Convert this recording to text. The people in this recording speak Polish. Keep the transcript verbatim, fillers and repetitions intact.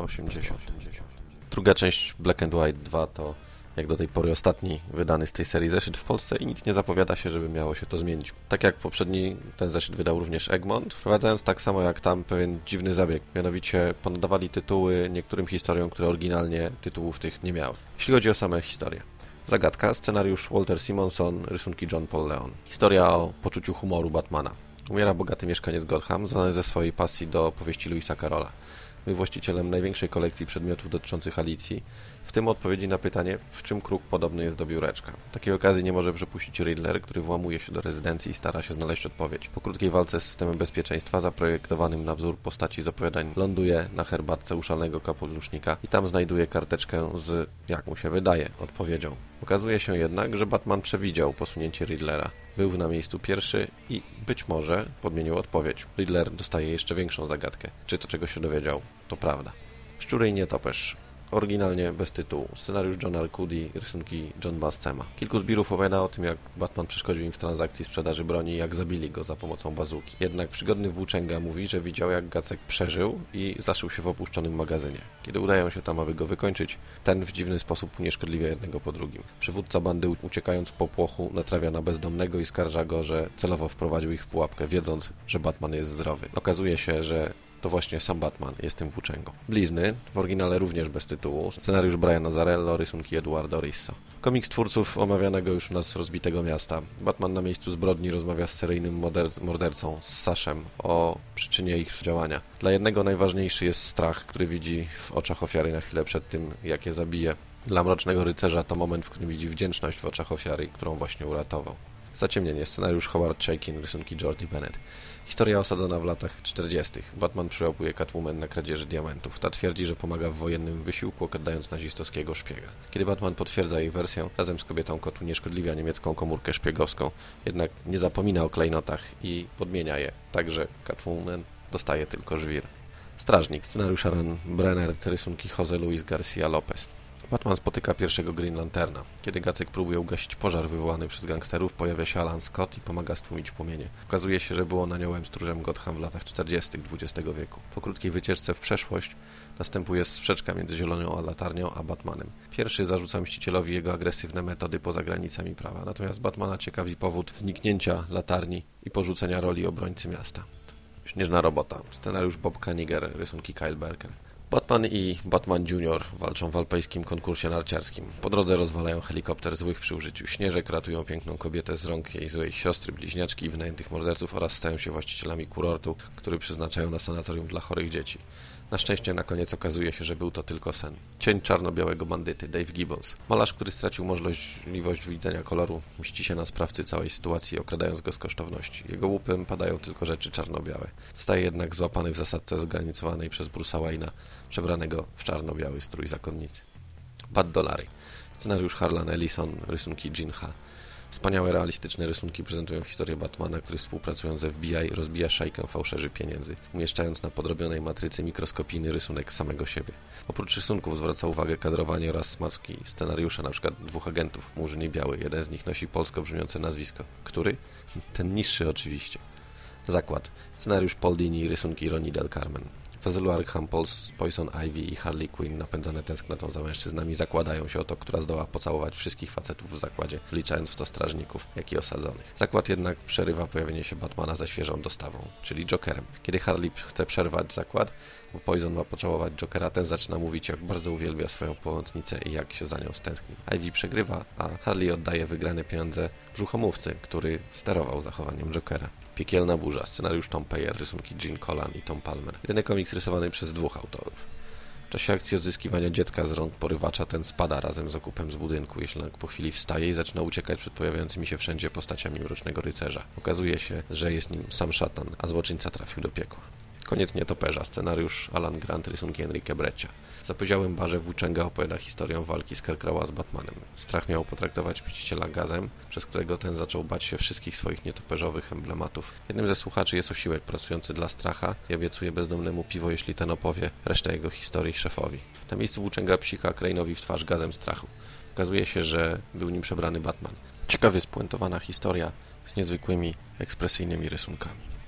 sto osiemdziesiąt. Druga część Black and White dwa to jak do tej pory ostatni wydany z tej serii zeszyt w Polsce i nic nie zapowiada się, żeby miało się to zmienić. Tak jak poprzedni, ten zeszyt wydał również Egmont, wprowadzając tak samo jak tam pewien dziwny zabieg. Mianowicie ponadawali tytuły niektórym historiom, które oryginalnie tytułów tych nie miały. Jeśli chodzi o same historie. Zagadka, scenariusz Walter Simonson, rysunki John Paul Leon. Historia o poczuciu humoru Batmana. Umiera bogaty mieszkaniec Gotham, znany ze swojej pasji do powieści Louisa Carola. Był właścicielem największej kolekcji przedmiotów dotyczących Alicji, w tym odpowiedzi na pytanie, w czym kruk podobny jest do biureczka. Takiej okazji nie może przepuścić Riddler, który włamuje się do rezydencji i stara się znaleźć odpowiedź. Po krótkiej walce z systemem bezpieczeństwa, zaprojektowanym na wzór postaci z opowiadań, ląduje na herbatce u szalnego kapelusznika i tam znajduje karteczkę z, jak mu się wydaje, odpowiedzią. Okazuje się jednak, że Batman przewidział posunięcie Riddlera. Był na miejscu pierwszy i być może podmienił odpowiedź. Riddler dostaje jeszcze większą zagadkę. Czy to, czego się dowiedział, to prawda. Szczury i nietoperz. Oryginalnie bez tytułu. Scenariusz John Arcudi, rysunki John Buscema. Kilku zbirów opowiada o tym, jak Batman przeszkodził im w transakcji sprzedaży broni i jak zabili go za pomocą bazuki. Jednak przygodny włóczęga mówi, że widział, jak Gacek przeżył i zaszył się w opuszczonym magazynie. Kiedy udają się tam, aby go wykończyć, ten w dziwny sposób unieszkodliwia jednego po drugim. Przywódca bandy, uciekając w popłochu, natrafia na bezdomnego i skarża go, że celowo wprowadził ich w pułapkę, wiedząc, że Batman jest zdrowy. Okazuje się, że to właśnie sam Batman jest tym włóczęgą. Blizny, w oryginale również bez tytułu, scenariusz Brian Azzarello, rysunki Eduardo Rissa. Komiks twórców omawianego już u nas rozbitego miasta. Batman na miejscu zbrodni rozmawia z seryjnym mordercą, z Sashem, o przyczynie ich działania. Dla jednego najważniejszy jest strach, który widzi w oczach ofiary na chwilę przed tym, jak je zabije. Dla Mrocznego Rycerza to moment, w którym widzi wdzięczność w oczach ofiary, którą właśnie uratował. Zaciemnienie, scenariusz Howard Chaykin, rysunki Jordi Bennett. Historia osadzona w latach czterdziestych. Batman przyłapuje Catwoman na kradzieży diamentów. Ta twierdzi, że pomaga w wojennym wysiłku, okradając nazistowskiego szpiega. Kiedy Batman potwierdza jej wersję, razem z kobietą kot unieszkodliwia niemiecką komórkę szpiegowską, jednak nie zapomina o klejnotach i podmienia je. Także Catwoman dostaje tylko żwir. Strażnik, scenariusz Aaron Brenner, rysunki Jose Luis Garcia Lopez. Batman spotyka pierwszego Green Lanterna. Kiedy Gacek próbuje ugasić pożar wywołany przez gangsterów, pojawia się Alan Scott i pomaga stłumić płomienie. Okazuje się, że był on aniołem stróżem Gotham w latach czterdziestych dwudziestego wieku. Po krótkiej wycieczce w przeszłość następuje sprzeczka między Zieloną Latarnią a Batmanem. Pierwszy zarzuca Mścicielowi jego agresywne metody poza granicami prawa, natomiast Batmana ciekawi powód zniknięcia Latarni i porzucenia roli obrońcy miasta. Śnieżna robota. Scenariusz Bob Kaniger, rysunki Kyle Berger. Batman i Batman Junior walczą w alpejskim konkursie narciarskim. Po drodze rozwalają helikopter złych przy użyciu śnieżek, ratują piękną kobietę z rąk jej złej siostry, bliźniaczki i wynajętych morderców oraz stają się właścicielami kurortu, który przeznaczają na sanatorium dla chorych dzieci. Na szczęście na koniec okazuje się, że był to tylko sen. Cień czarno-białego bandyty, Dave Gibbons. Malarz, który stracił możliwość widzenia koloru, mści się na sprawcy całej sytuacji, okradając go z kosztowności. Jego łupem padają tylko rzeczy czarno-białe. Zostaje jednak złapany w zasadce zorganizowanej przez Bruce'a Wayne'a, przebranego w czarno-biały strój zakonnicy. Bad Dolary. Scenariusz Harlan Ellison, rysunki Jin Ha. Wspaniałe, realistyczne rysunki prezentują historię Batmana, który współpracując z F B I rozbija szajkę fałszerzy pieniędzy, umieszczając na podrobionej matrycy mikroskopijny rysunek samego siebie. Oprócz rysunków zwraca uwagę kadrowanie oraz smaczki scenariusza, np. dwóch agentów, murzyn i biały. Jeden z nich nosi polsko brzmiące nazwisko. Który? Ten niższy oczywiście. Zakład. Scenariusz Paul Dini i rysunki Ronnie Del Carmen. Fazelu Arkham, Poison Ivy i Harley Quinn, napędzane tęsknotą za mężczyznami, zakładają się o to, która zdoła pocałować wszystkich facetów w zakładzie, wliczając w to strażników, jak i osadzonych. Zakład jednak przerywa pojawienie się Batmana ze świeżą dostawą, czyli Jokerem. Kiedy Harley chce przerwać zakład, bo Poison ma pocałować Jokera, ten zaczyna mówić, jak bardzo uwielbia swoją pomocnicę i jak się za nią stęskni. Ivy przegrywa, a Harley oddaje wygrane pieniądze brzuchomówcy, który sterował zachowaniem Jokera. Piekielna burza, scenariusz Tom Peyer, rysunki Gene Collan i Tom Palmer. Jedyny komiks rysowany przez dwóch autorów. W czasie akcji odzyskiwania dziecka z rąk porywacza ten spada razem z okupem z budynku, jeśli po chwili wstaje i zaczyna uciekać przed pojawiającymi się wszędzie postaciami Mrocznego Rycerza. Okazuje się, że jest nim sam szatan, a złoczyńca trafił do piekła. Koniec nietoperza, scenariusz Alan Grant, rysunki Henryka Breccia. W zapoziałym barze włóczęga opowiada historię walki Scarecrowa z Batmanem. Strach miał potraktować mściciela gazem, przez którego ten zaczął bać się wszystkich swoich nietoperzowych emblematów. Jednym ze słuchaczy jest Osiłek, pracujący dla Stracha i obiecuje bezdomnemu piwo, jeśli ten opowie resztę jego historii szefowi. Na miejscu włóczęga psika Crane'owi w twarz gazem strachu. Okazuje się, że był nim przebrany Batman. Ciekawie spuentowana historia z niezwykłymi, ekspresyjnymi rysunkami.